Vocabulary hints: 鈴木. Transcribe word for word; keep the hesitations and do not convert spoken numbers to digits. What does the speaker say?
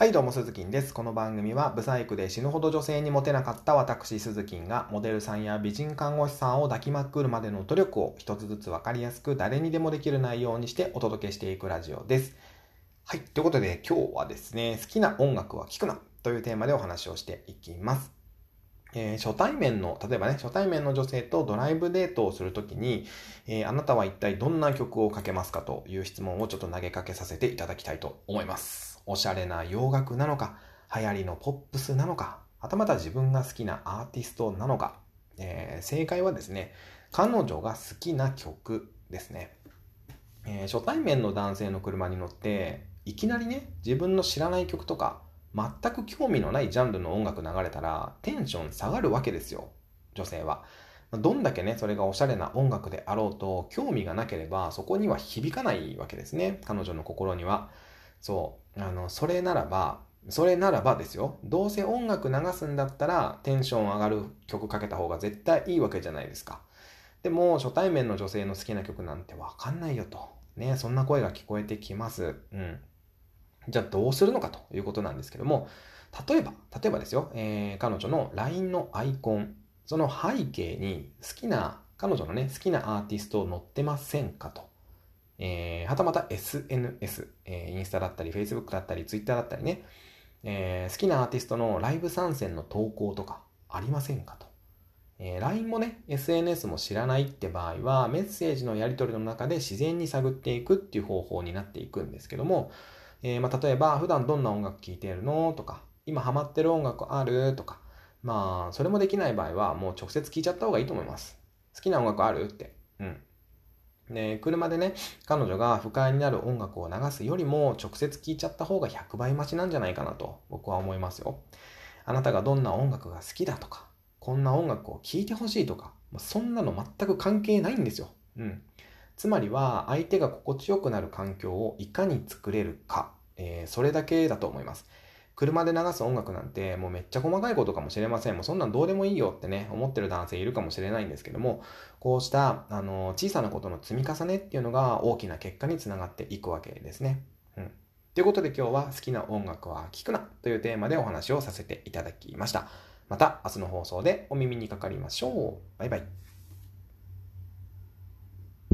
はいどうも、鈴木です。この番組は、ブサイクで死ぬほど女性にモテなかった私、鈴木が、モデルさんや美人看護師さんを抱きまくるまでの努力を一つずつ分かりやすく、誰にでもできる内容にしてお届けしていくラジオです。はい、ということで今日はですね、好きな音楽は聴くなというテーマでお話をしていきます。えー、初対面の、例えばね、初対面の女性とドライブデートをするときに、えー、あなたは一体どんな曲をかけますかという質問をちょっと投げかけさせていただきたいと思います。おしゃれな洋楽なのか、流行りのポップスなのか、はたまた自分が好きなアーティストなのか、えー、正解はですね、彼女が好きな曲ですね。えー、初対面の男性の車に乗って、いきなりね、自分の知らない曲とか、全く興味のないジャンルの音楽流れたらテンション下がるわけですよ、女性は。どんだけね、それがおしゃれな音楽であろうと興味がなければそこには響かないわけですね、彼女の心には。そう、あの、それならば、それならばですよ、どうせ音楽流すんだったらテンション上がる曲かけた方が絶対いいわけじゃないですか。でも初対面の女性の好きな曲なんてわかんないよと、ね、そんな声が聞こえてきます。うん。じゃあどうするのかということなんですけども、例えば、例えばですよ、えー、彼女の ライン のアイコン、その背景に好きな、彼女のね、好きなアーティストを載ってませんかと。えー、はたまた エスエヌエス、えー、インスタだったり、Facebook だったり、Twitter だったりね、えー、好きなアーティストのライブ参戦の投稿とかありませんかと。えー、ライン もね、エスエヌエス も知らないって場合は、メッセージのやり取りの中で自然に探っていくっていう方法になっていくんですけども、えーまあ、例えば普段どんな音楽聴いてるのとか、今ハマってる音楽あるとか、まあそれもできない場合はもう直接聴いちゃった方がいいと思います。好きな音楽あるって、うん、で車でね、彼女が不快になる音楽を流すよりも直接聴いちゃった方がひゃくばい増しなんじゃないかなと僕は思いますよ。あなたがどんな音楽が好きだとか、こんな音楽を聴いてほしいとか、そんなの全く関係ないんですよ。うんつまりは相手が心地よくなる環境をいかに作れるか、えー、それだけだと思います。車で流す音楽なんてもうめっちゃ細かいことかもしれません。もうそんなんどうでもいいよってね、思ってる男性いるかもしれないんですけども、こうしたあの小さなことの積み重ねっていうのが大きな結果につながっていくわけですね。うん。ということで今日は好きな音楽は聴くなというテーマでお話をさせていただきました。また明日の放送でお耳にかかりましょう。バイバイ。